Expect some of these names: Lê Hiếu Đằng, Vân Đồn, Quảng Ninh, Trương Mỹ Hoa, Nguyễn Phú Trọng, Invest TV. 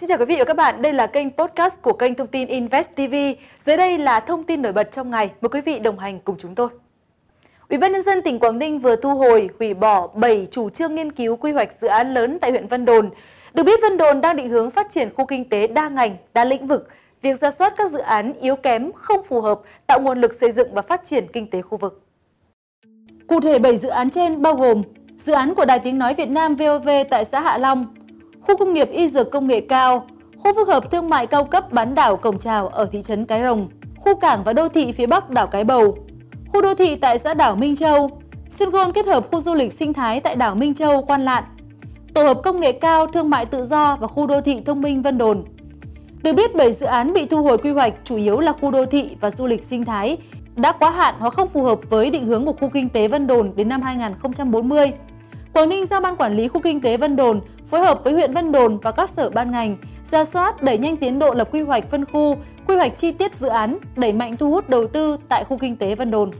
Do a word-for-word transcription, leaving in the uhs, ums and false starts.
Xin chào quý vị và các bạn, đây là kênh podcast của kênh thông tin Invest ti vi. Dưới đây là thông tin nổi bật trong ngày, mời quý vị đồng hành cùng chúng tôi. Ủy ban nhân dân tỉnh Quảng Ninh vừa thu hồi, hủy bỏ bảy chủ trương nghiên cứu quy hoạch dự án lớn tại huyện Vân Đồn. Được biết, Vân Đồn đang định hướng phát triển khu kinh tế đa ngành, đa lĩnh vực. Việc rà soát các dự án yếu kém, không phù hợp, tạo nguồn lực xây dựng và phát triển kinh tế khu vực. Cụ thể, bảy dự án trên bao gồm dự án của Đài Tiếng Nói Việt Nam vê o vê tại xã Hạ Long, khu công nghiệp y dược công nghệ cao, khu phức hợp thương mại cao cấp bán đảo Cổng Trào ở thị trấn Cái Rồng, khu cảng và đô thị phía bắc đảo Cái Bầu, khu đô thị tại xã đảo Minh Châu, Sun Gold kết hợp khu du lịch sinh thái tại đảo Minh Châu, Quan Lạn, tổ hợp công nghệ cao, thương mại tự do và khu đô thị thông minh Vân Đồn. Được biết, bảy dự án bị thu hồi quy hoạch chủ yếu là khu đô thị và du lịch sinh thái, đã quá hạn hoặc không phù hợp với định hướng của khu kinh tế Vân Đồn đến năm hai nghìn không trăm bốn mươi. Quảng Ninh giao Ban Quản lý Khu Kinh tế Vân Đồn phối hợp với huyện Vân Đồn và các sở ban ngành, rà soát đẩy nhanh tiến độ lập quy hoạch phân khu, quy hoạch chi tiết dự án, đẩy mạnh thu hút đầu tư tại khu kinh tế Vân Đồn.